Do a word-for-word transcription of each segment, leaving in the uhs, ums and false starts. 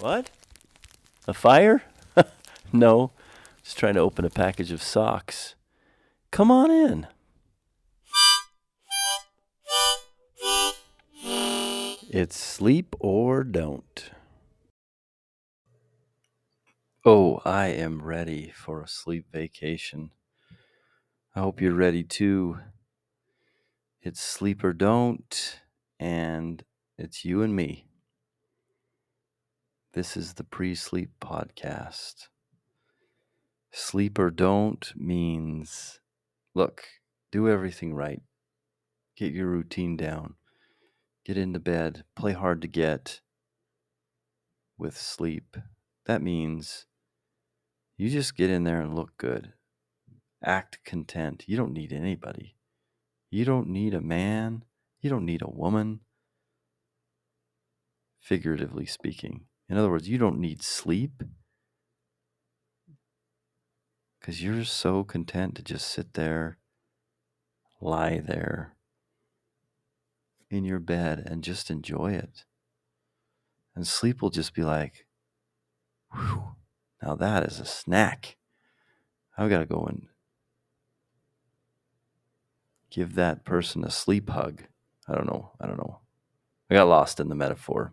What? A fire? No. Just trying to open a package of socks. Come on in. It's sleep or don't. Oh, I am ready for a sleep vacation. I hope you're ready too. It's sleep or don't, and it's you and me. This is the pre-sleep podcast. Sleep or don't means, look, do everything right. Get your routine down. Get into bed. Play hard to get with sleep. That means you just get in there and look good. Act content. You don't need anybody. You don't need a man. You don't need a woman. Figuratively speaking. In other words, you don't need sleep. Because you're so content to just sit there, lie there in your bed and just enjoy it. And sleep will just be like, whew, now that is a snack. I've got to go and give that person a sleep hug. I don't know. I don't know. I got lost in the metaphor.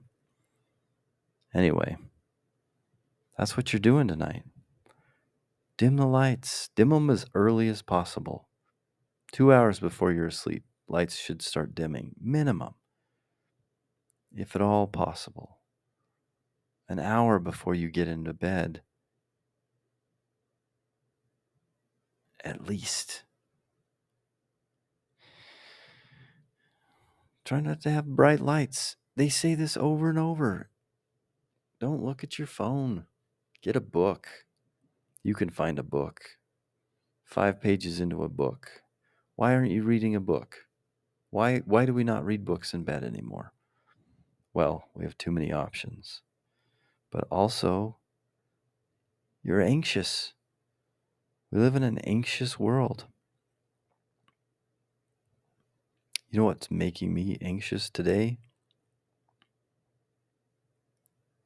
Anyway, that's what you're doing tonight. Dim the lights. Dim them as early as possible. Two hours before you're asleep, lights should start dimming. Minimum. If at all possible. An hour before you get into bed. At least. Try not to have bright lights. They say this over and over. Don't look at your phone. Get a book. You can find a book. Five pages into a book. Why aren't you reading a book? Why, why do we not read books in bed anymore? Well, we have too many options. But also, you're anxious. We live in an anxious world. You know what's making me anxious today?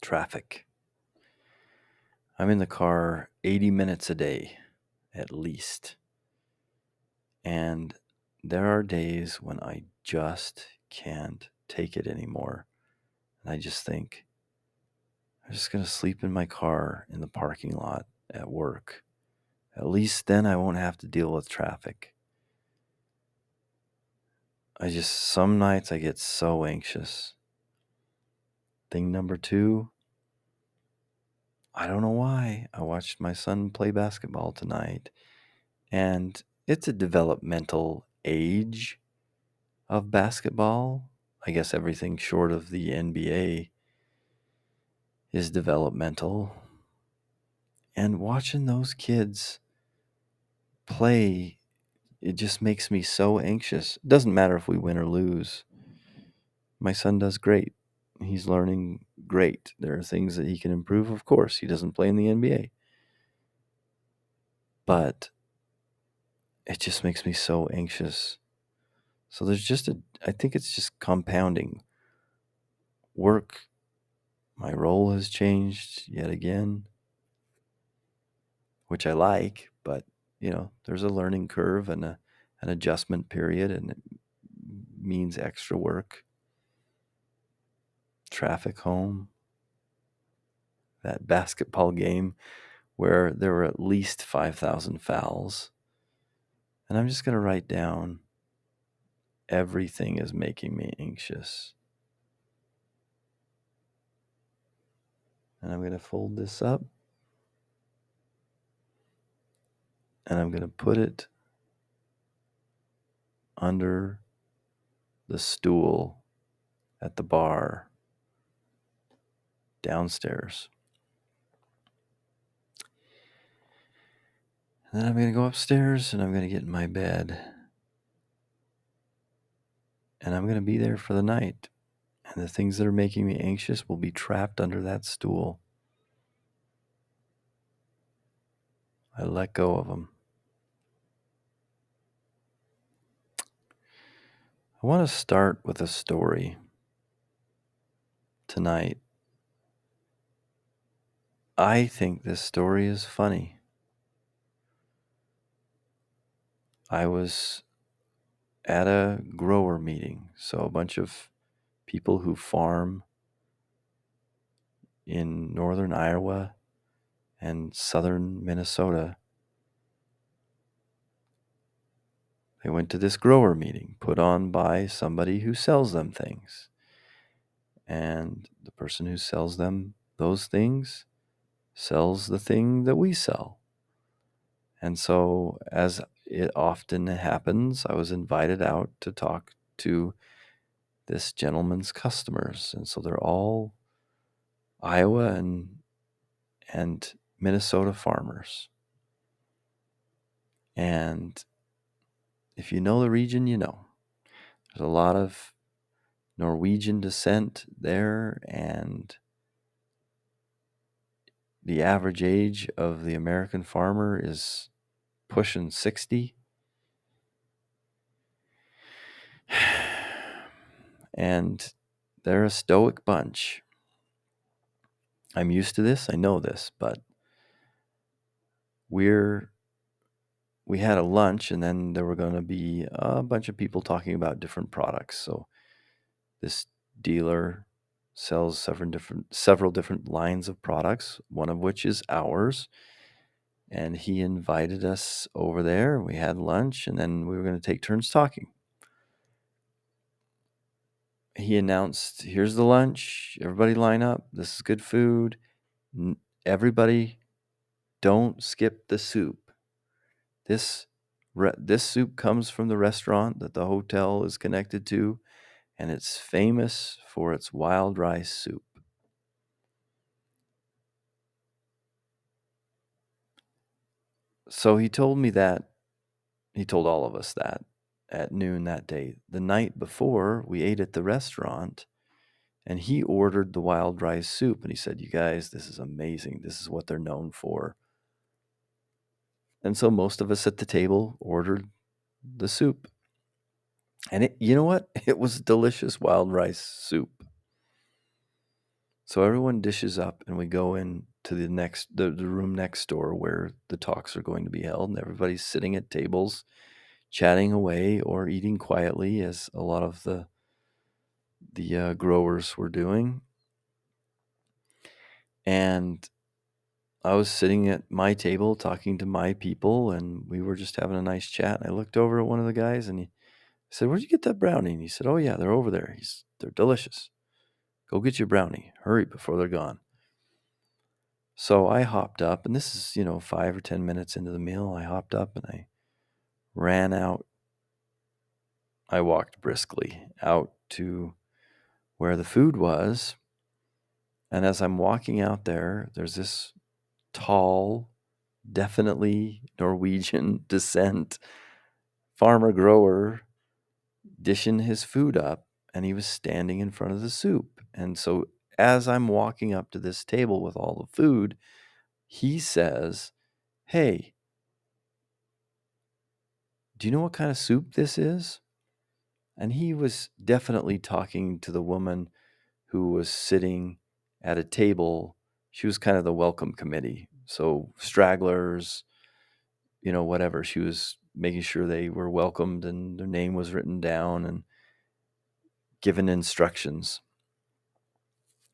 Traffic. I'm in the car eighty minutes a day, at least. And there are days when I just can't take it anymore. And I just think, I'm just going to sleep in my car in the parking lot at work. At least then I won't have to deal with traffic. I just, some nights I get so anxious. Thing number two. I don't know why. I watched my son play basketball tonight. And it's a developmental age of basketball. I guess everything short of the N B A is developmental. And watching those kids play, it just makes me so anxious. It doesn't matter if we win or lose. My son does great. He's learning great. There are things that he can improve, of course. He doesn't play in the N B A. But it just makes me so anxious. So there's just a, I think it's just compounding. Work, my role has changed yet again, which I like, but, you know, there's a learning curve and a, an adjustment period, and it means extra work. Traffic home, that basketball game where there were at least five thousand fouls. And I'm just going to write down, everything is making me anxious. And I'm going to fold this up. And I'm going to put it under the stool at the bar downstairs. And then I'm going to go upstairs and I'm going to get in my bed. And I'm going to be there for the night. And the things that are making me anxious will be trapped under that stool. I let go of them. I want to start with a story tonight. I think this story is funny. I was at a grower meeting, so a bunch of people who farm in northern Iowa and southern Minnesota. They went to this grower meeting put on by somebody who sells them things. And the person who sells them those things sells the thing that we sell. And so, as it often happens, I was invited out to talk to this gentleman's customers. And so they're all Iowa and, and Minnesota farmers. And if you know the region, you know. There's a lot of Norwegian descent there, and the average age of the American farmer is pushing sixty. And they're a stoic bunch. I'm used to this, I know this, but we're We had a lunch, and then there were going to be a bunch of people talking about different products. So this dealer sells several different, several different lines of products, one of which is ours. And he invited us over there. We had lunch, and then we were going to take turns talking. He announced, here's the lunch. Everybody line up. This is good food. Everybody, don't skip the soup. This this soup comes from the restaurant that the hotel is connected to, and it's famous for its wild rice soup. So he told me that, he told all of us that at noon that day. The night before, we ate at the restaurant, and he ordered the wild rice soup, and he said, you guys, this is amazing. This is what they're known for. And so most of us at the table ordered the soup. And it, you know what? It was delicious wild rice soup. So everyone dishes up, and we go into the next the, the room next door where the talks are going to be held. And everybody's sitting at tables, chatting away or eating quietly, as a lot of the, the uh, growers were doing. And I was sitting at my table talking to my people, and we were just having a nice chat. And I looked over at one of the guys, and he said, where'd you get that brownie? And he said, oh, yeah, they're over there. He's, they're delicious. Go get your brownie. Hurry before they're gone. So I hopped up, and this is, you know, five or ten minutes into the meal. I hopped up, and I ran out. I walked briskly out to where the food was. And as I'm walking out there, there's this tall, definitely Norwegian descent farmer grower dishing his food up, and he was standing in front of the soup. And so as I'm walking up to this table with all the food, he says, hey, do you know what kind of soup this is? And he was definitely talking to the woman who was sitting at a table. She was kind of the welcome committee. So stragglers, you know, whatever. She was making sure they were welcomed and their name was written down and given instructions.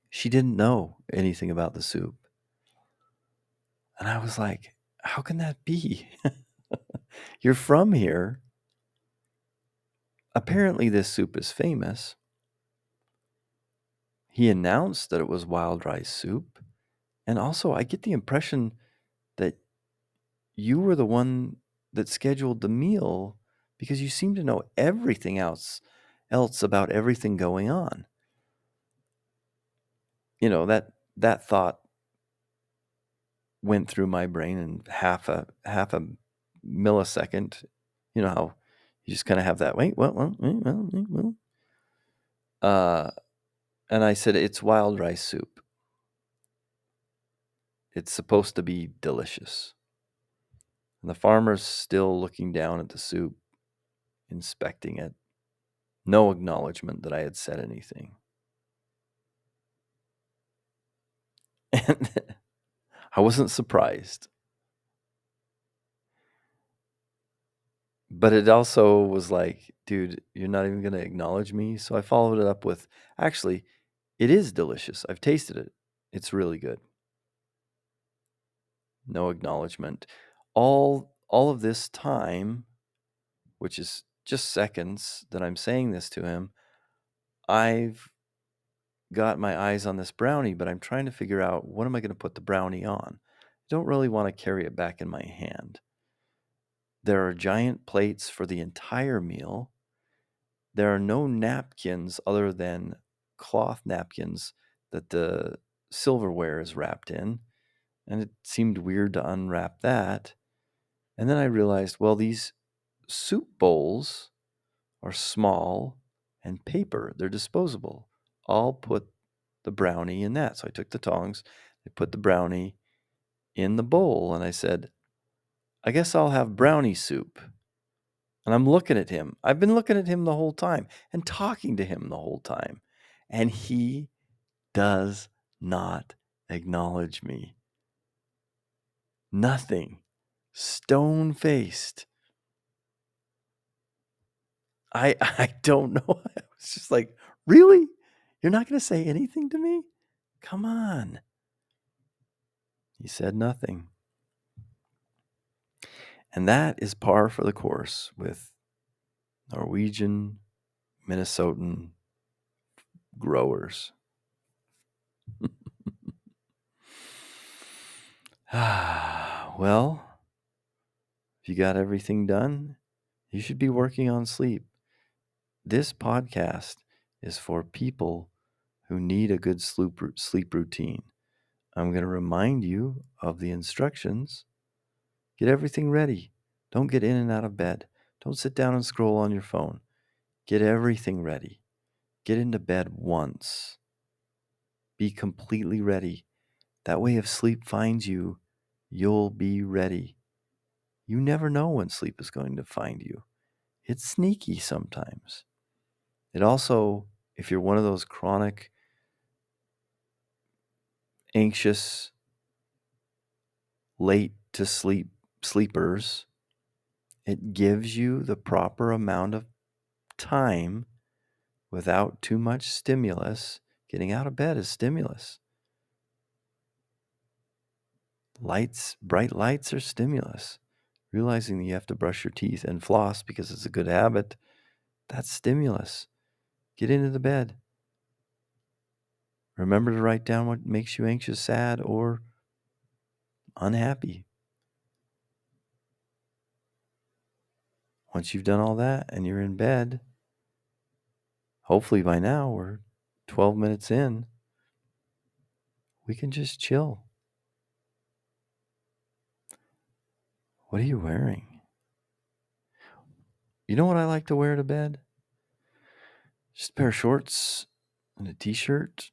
She didn't know anything about the soup. And I was like, how can that be? You're from here. Apparently this soup is famous. He announced that it was wild rice soup. And also, I get the impression that you were the one that scheduled the meal, because you seem to know everything else else about everything going on. You know, that that thought went through my brain in half a half a millisecond. You know how you just kind of have that wait, well, well, well, well. Uh, and I said, it's wild rice soup. It's supposed to be delicious. And the farmer's still looking down at the soup, inspecting it. No acknowledgement that I had said anything. And I wasn't surprised. But it also was like, dude, you're not even going to acknowledge me. So I followed it up with, actually, it is delicious. I've tasted it. It's really good. No acknowledgement. All, all of this time, which is just seconds that I'm saying this to him, I've got my eyes on this brownie, but I'm trying to figure out, what am I going to put the brownie on? I don't really want to carry it back in my hand. There are giant plates for the entire meal. There are no napkins other than cloth napkins that the silverware is wrapped in. And it seemed weird to unwrap that. And then I realized, well, these soup bowls are small and paper. They're disposable. I'll put the brownie in that. So I took the tongs. I put the brownie in the bowl. And I said, I guess I'll have brownie soup. And I'm looking at him. I've been looking at him the whole time and talking to him the whole time. And he does not acknowledge me. Nothing. Stone-faced. I, I don't know. I was just like, really? You're not going to say anything to me? Come on. He said nothing. And that is par for the course with Norwegian, Minnesotan growers. Well, if you got everything done, you should be working on sleep. This podcast is for people who need a good sleep routine. I'm going to remind you of the instructions. Get everything ready. Don't get in and out of bed. Don't sit down and scroll on your phone. Get everything ready. Get into bed once. Be completely ready. That way, if sleep finds you, you'll be ready. You never know when sleep is going to find you. It's sneaky sometimes. It also, if you're one of those chronic, anxious, late to sleep sleepers, it gives you the proper amount of time without too much stimulus. Getting out of bed is stimulus. Lights, bright lights are stimulus. Realizing that you have to brush your teeth and floss because it's a good habit, that's stimulus. Get into the bed. Remember to write down what makes you anxious, sad, or unhappy. Once you've done all that and you're in bed, hopefully by now we're twelve minutes in, we can just chill. What are you wearing? You know what I like to wear to bed? Just a pair of shorts and a t-shirt.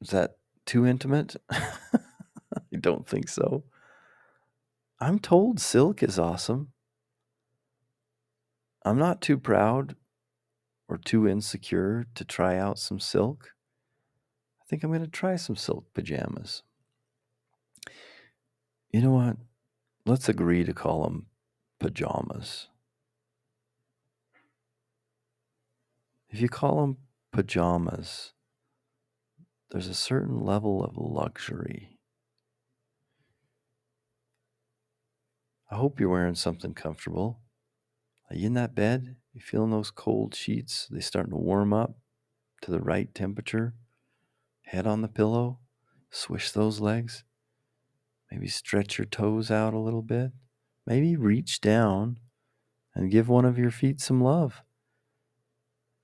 Is that too intimate? I don't think so. I'm told silk is awesome. I'm not too proud or too insecure to try out some silk. I think I'm going to try some silk pajamas. You know what? Let's agree to call them pajamas. If you call them pajamas, there's a certain level of luxury. I hope you're wearing something comfortable. Are you in that bed? You feeling those cold sheets? They starting to warm up to the right temperature? Head on the pillow. Swish those legs. Maybe stretch your toes out a little bit. Maybe reach down and give one of your feet some love.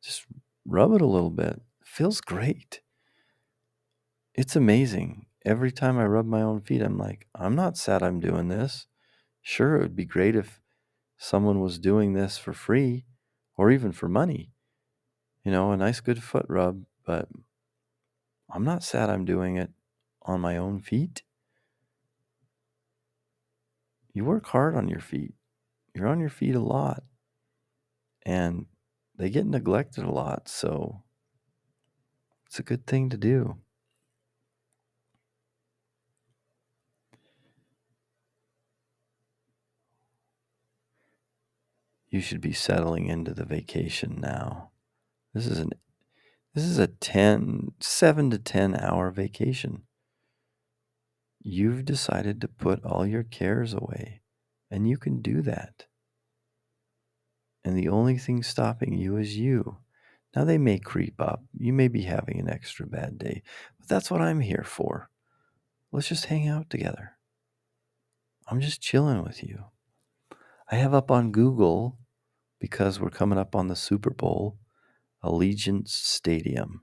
Just rub it a little bit. It feels great. It's amazing. Every time I rub my own feet, I'm like, I'm not sad I'm doing this. Sure, it would be great if someone was doing this for free or even for money. You know, a nice good foot rub, but I'm not sad I'm doing it on my own feet. You work hard on your feet. You're on your feet a lot. And they get neglected a lot, so it's a good thing to do. You should be settling into the vacation now. This is an this is a ten, seven to ten hour vacation. You've decided to put all your cares away, and you can do that. And the only thing stopping you is you. Now, they may creep up. You may be having an extra bad day, but that's what I'm here for. Let's just hang out together. I'm just chilling with you. I have up on Google, because we're coming up on the Super Bowl, Allegiant Stadium.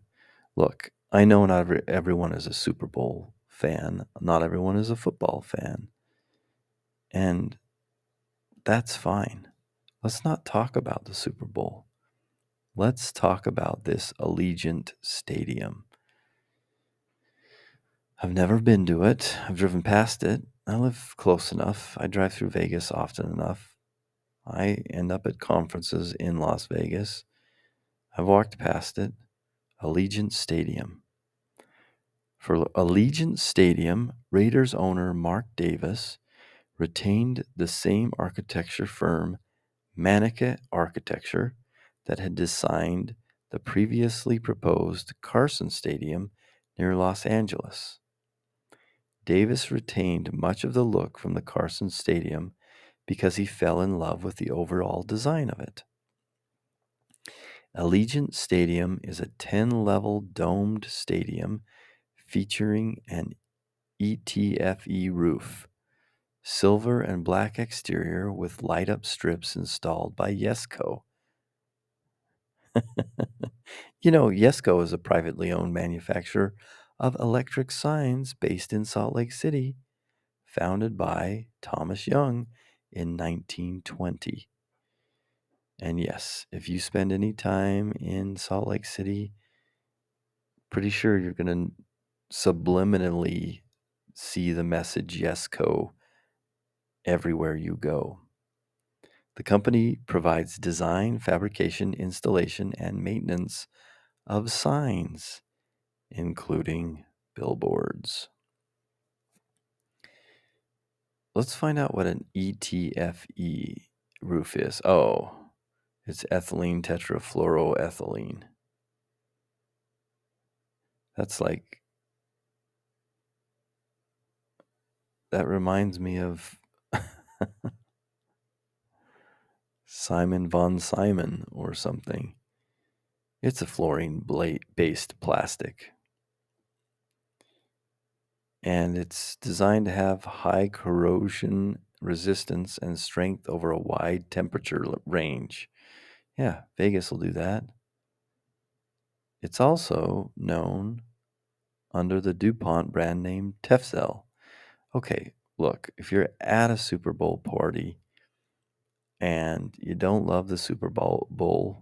Look, I know not everyone is a Super Bowl fan. Not everyone is a football fan. And that's fine. Let's not talk about the Super Bowl. Let's talk about this Allegiant Stadium. I've never been to it. I've driven past it. I live close enough. I drive through Vegas often enough. I end up at conferences in Las Vegas. I've walked past it. Allegiant Stadium. For Allegiant Stadium, Raiders owner Mark Davis retained the same architecture firm, Manica Architecture, that had designed the previously proposed Carson Stadium near Los Angeles. Davis retained much of the look from the Carson Stadium because he fell in love with the overall design of it. Allegiant Stadium is a ten-level domed stadium featuring an E T F E roof, silver and black exterior with light-up strips installed by Yesco. You know, Yesco is a privately owned manufacturer of electric signs based in Salt Lake City, founded by Thomas Young in nineteen twenty. And yes, if you spend any time in Salt Lake City, pretty sure you're going to subliminally see the message Yesco everywhere you go. The company provides design, fabrication, installation, and maintenance of signs, including billboards. Let's find out what an E T F E roof is. Oh, it's ethylene tetrafluoroethylene. That's like, that reminds me of Simon von Simon or something. It's a fluorine-based plastic. And it's designed to have high corrosion resistance and strength over a wide temperature range. Yeah, Vegas will do that. It's also known under the DuPont brand name Tefzel. Okay, look, if you're at a Super Bowl party and you don't love the Super Bowl,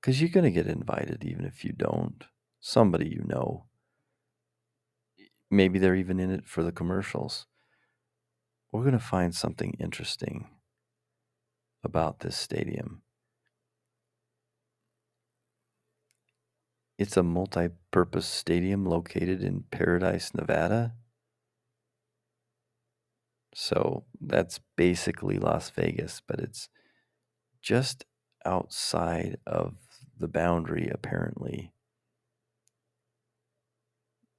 because you're going to get invited even if you don't. Somebody you know. Maybe they're even in it for the commercials. We're going to find something interesting about this stadium. It's a multi-purpose stadium located in Paradise, Nevada. So that's basically Las Vegas, but it's just outside of the boundary, apparently.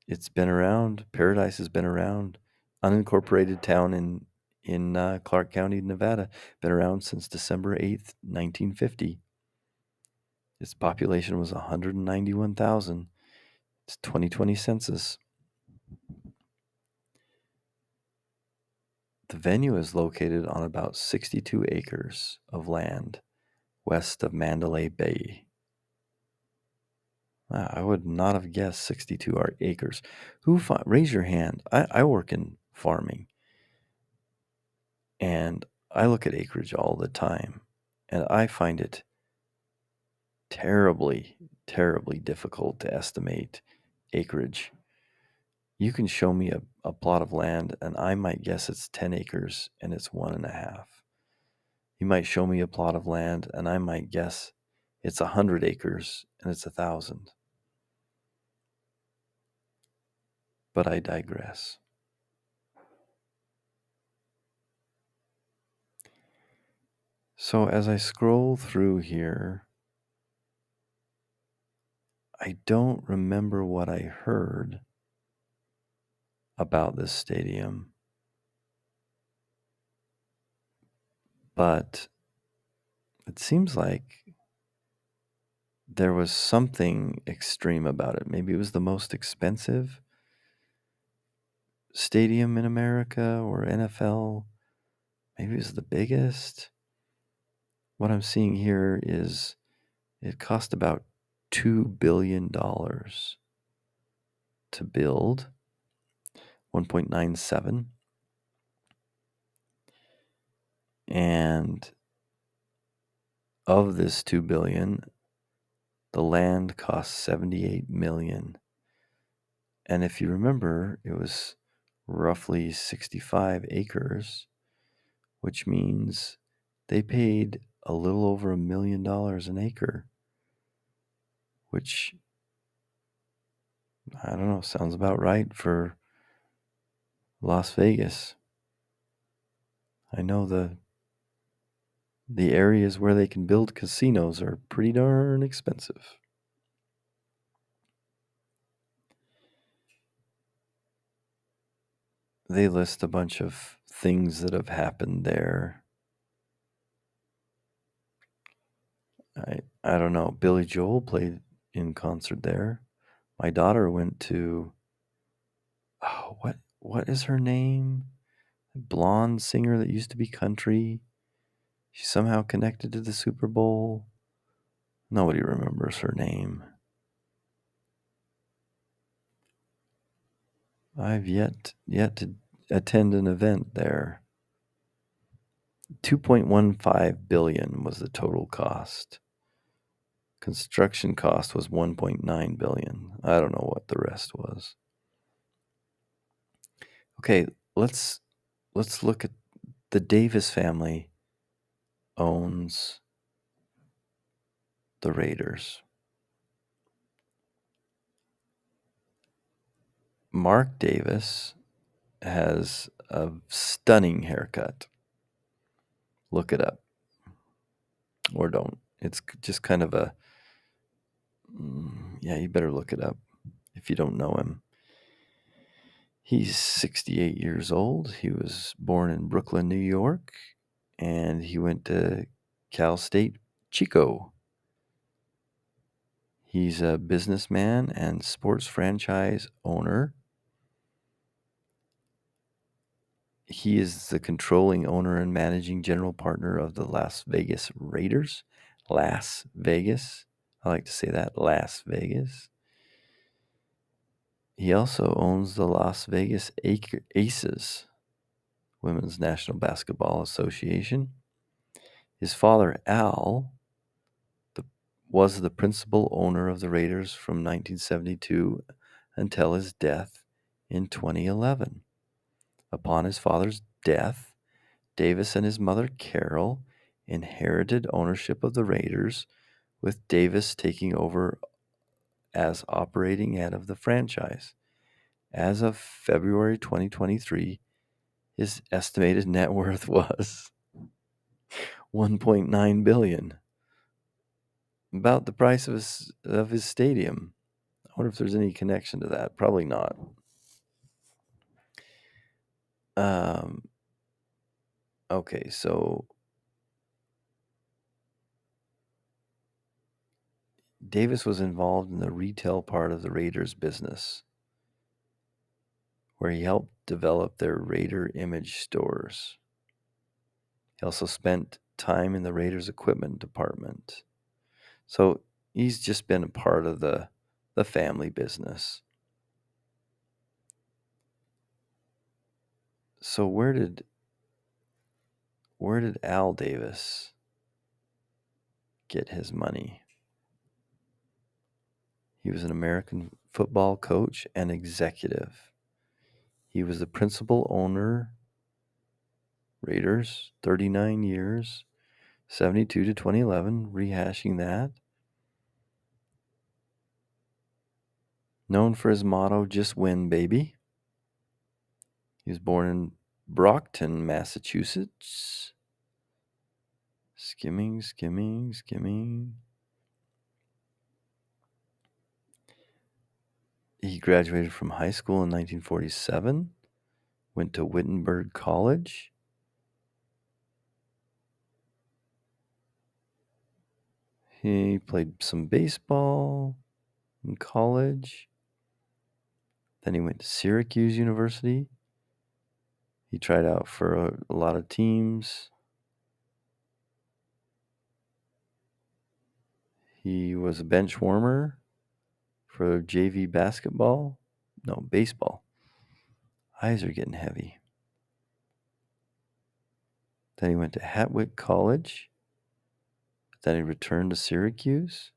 It's been around. Paradise has been around. Unincorporated town in, in uh, Clark County, Nevada. Been around since December eighth, nineteen fifty. Its population was one hundred ninety-one thousand. It's twenty twenty census. The venue is located on about sixty-two acres of land west of Mandalay Bay. Wow, I would not have guessed sixty-two acres. Who fa- raise your hand. I, I work in farming, and I look at acreage all the time, and I find it terribly, terribly difficult to estimate acreage. You can show me a, a plot of land, and I might guess it's ten acres, and it's one and a half. You might show me a plot of land, and I might guess it's one hundred acres, and it's one thousand. But I digress. So as I scroll through here, I don't remember what I heard about this stadium, but it seems like there was something extreme about it. Maybe it was the most expensive stadium in America, or N F L. Maybe it was the biggest. What I'm seeing here is it cost about two billion dollars to build, one point nine seven. And of this two billion dollars, the land cost seventy-eight million dollars. And if you remember, it was roughly sixty-five acres, which means they paid a little over a million dollars an acre, which, I don't know, sounds about right for Las Vegas. I know the the areas where they can build casinos are pretty darn expensive. They list a bunch of things that have happened there. I I don't know. Billy Joel played in concert there. My daughter went to, oh, what what is her name? Blonde singer that used to be country. She's somehow connected to the Super Bowl. Nobody remembers her name. I've yet yet to attend an event there. two point one five billion dollars was the total cost. Construction cost was one point nine billion dollars. I don't know what the rest was. Okay, let's let's look at the Davis family owns the Raiders. Mark Davis has a stunning haircut. Look it up. Or don't. It's just kind of a... Yeah, you better look it up if you don't know him. He's sixty-eight years old. He was born in Brooklyn, New York, and he went to Cal State Chico. He's a businessman and sports franchise owner. He is the controlling owner and managing general partner of the Las Vegas Raiders. Las Vegas. I like to say that, Las Vegas. He also owns the Las Vegas Aces, Women's National Basketball Association. His father, Al, the, was the principal owner of the Raiders from nineteen seventy-two until his death in twenty eleven. Upon his father's death, Davis and his mother, Carol, inherited ownership of the Raiders, with Davis taking over as operating head of the franchise. As of February twenty twenty-three, his estimated net worth was one point nine billion dollars, about the price of his, of his stadium. I wonder if there's any connection to that. Probably not. Um, okay, so Davis was involved in the retail part of the Raiders business, where he helped develop their Raider image stores. He also spent time in the Raiders equipment department. So he's just been a part of the, the family business. So where did where did Al Davis get his money? He was an American football coach and executive. He was the principal owner, Raiders, thirty-nine years, seventy-two to twenty eleven, rehashing that. Known for his motto, "Just win, baby." He was born in Brockton, Massachusetts, Skimming, skimming, skimming. He graduated from high school in nineteen forty-seven, went to Wittenberg College. He played some baseball in college. Then he went to Syracuse University. He tried out for a, a lot of teams. He was a bench warmer for J V basketball. No, baseball. Eyes are getting heavy. Then he went to Hatwick College. Then he returned to Syracuse.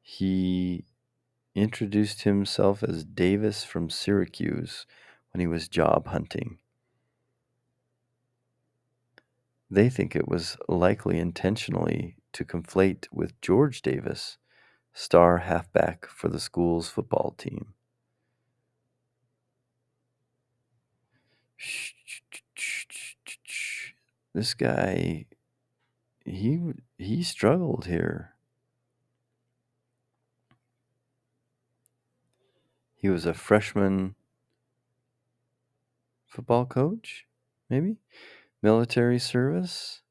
He introduced himself as Davis from Syracuse when he was job hunting. They think it was likely intentionally to conflate with George Davis, star halfback for the school's football team. This guy, he he struggled here. He was a freshman football coach, maybe? Military service.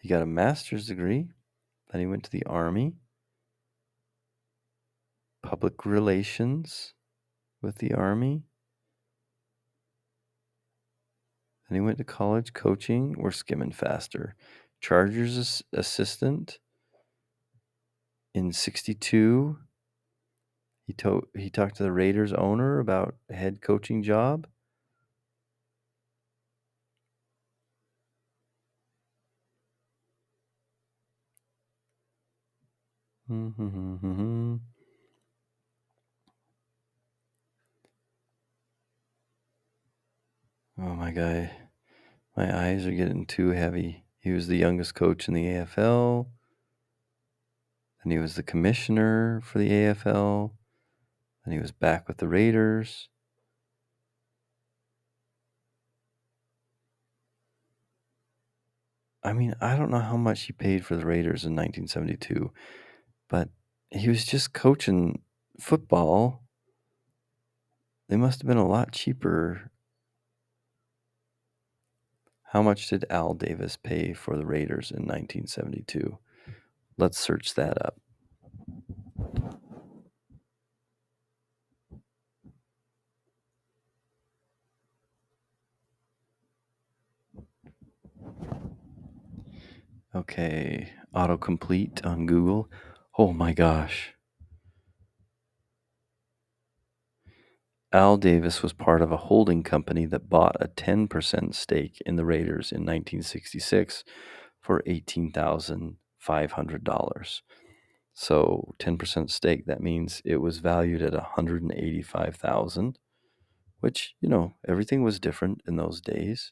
He got a master's degree. Then he went to the Army. Public relations with the Army. Then he went to college coaching. We're skimming faster. Chargers assistant. In sixty-two, he to he talked to the Raiders owner about a head coaching job. Mm-hmm. Oh my God, my eyes are getting too heavy. He was the youngest coach in the A F L. And he was the commissioner for the A F L. And he was back with the Raiders. I mean, I don't know how much he paid for the Raiders in nineteen seventy-two, but he was just coaching football. They must have been a lot cheaper. How much did Al Davis pay for the Raiders in nineteen seventy-two? Let's search that up. Okay, autocomplete on Google. Oh my gosh. Al Davis was part of a holding company that bought a ten percent stake in the Raiders in nineteen sixty-six for eighteen thousand five hundred dollars. So ten percent stake, that means it was valued at one hundred eighty-five thousand dollars, which, you know, everything was different in those days.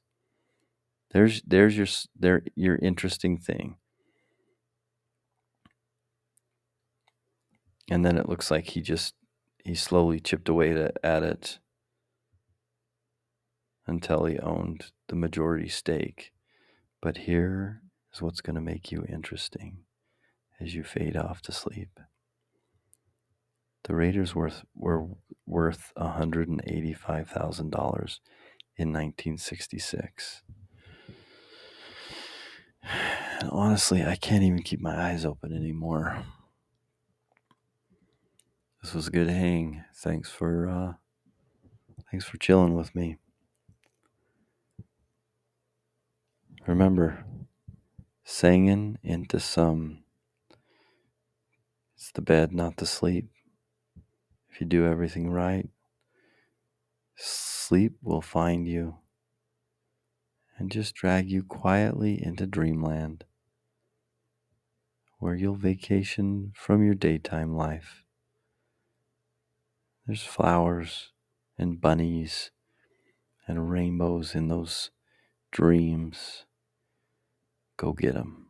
There's there's your there your interesting thing. And then it looks like he just he slowly chipped away to, at it until he owned the majority stake. But here is what's going to make you interesting as you fade off to sleep. The Raiders worth, were worth one hundred eighty-five thousand dollars in nineteen sixty-six. And honestly, I can't even keep my eyes open anymore. This was a good hang. Thanks for uh, thanks for chilling with me. Remember, singing into some. It's the bed, not the sleep. If you do everything right, sleep will find you and just drag you quietly into dreamland, where you'll vacation from your daytime life. There's flowers and bunnies and rainbows in those dreams. Go get 'em.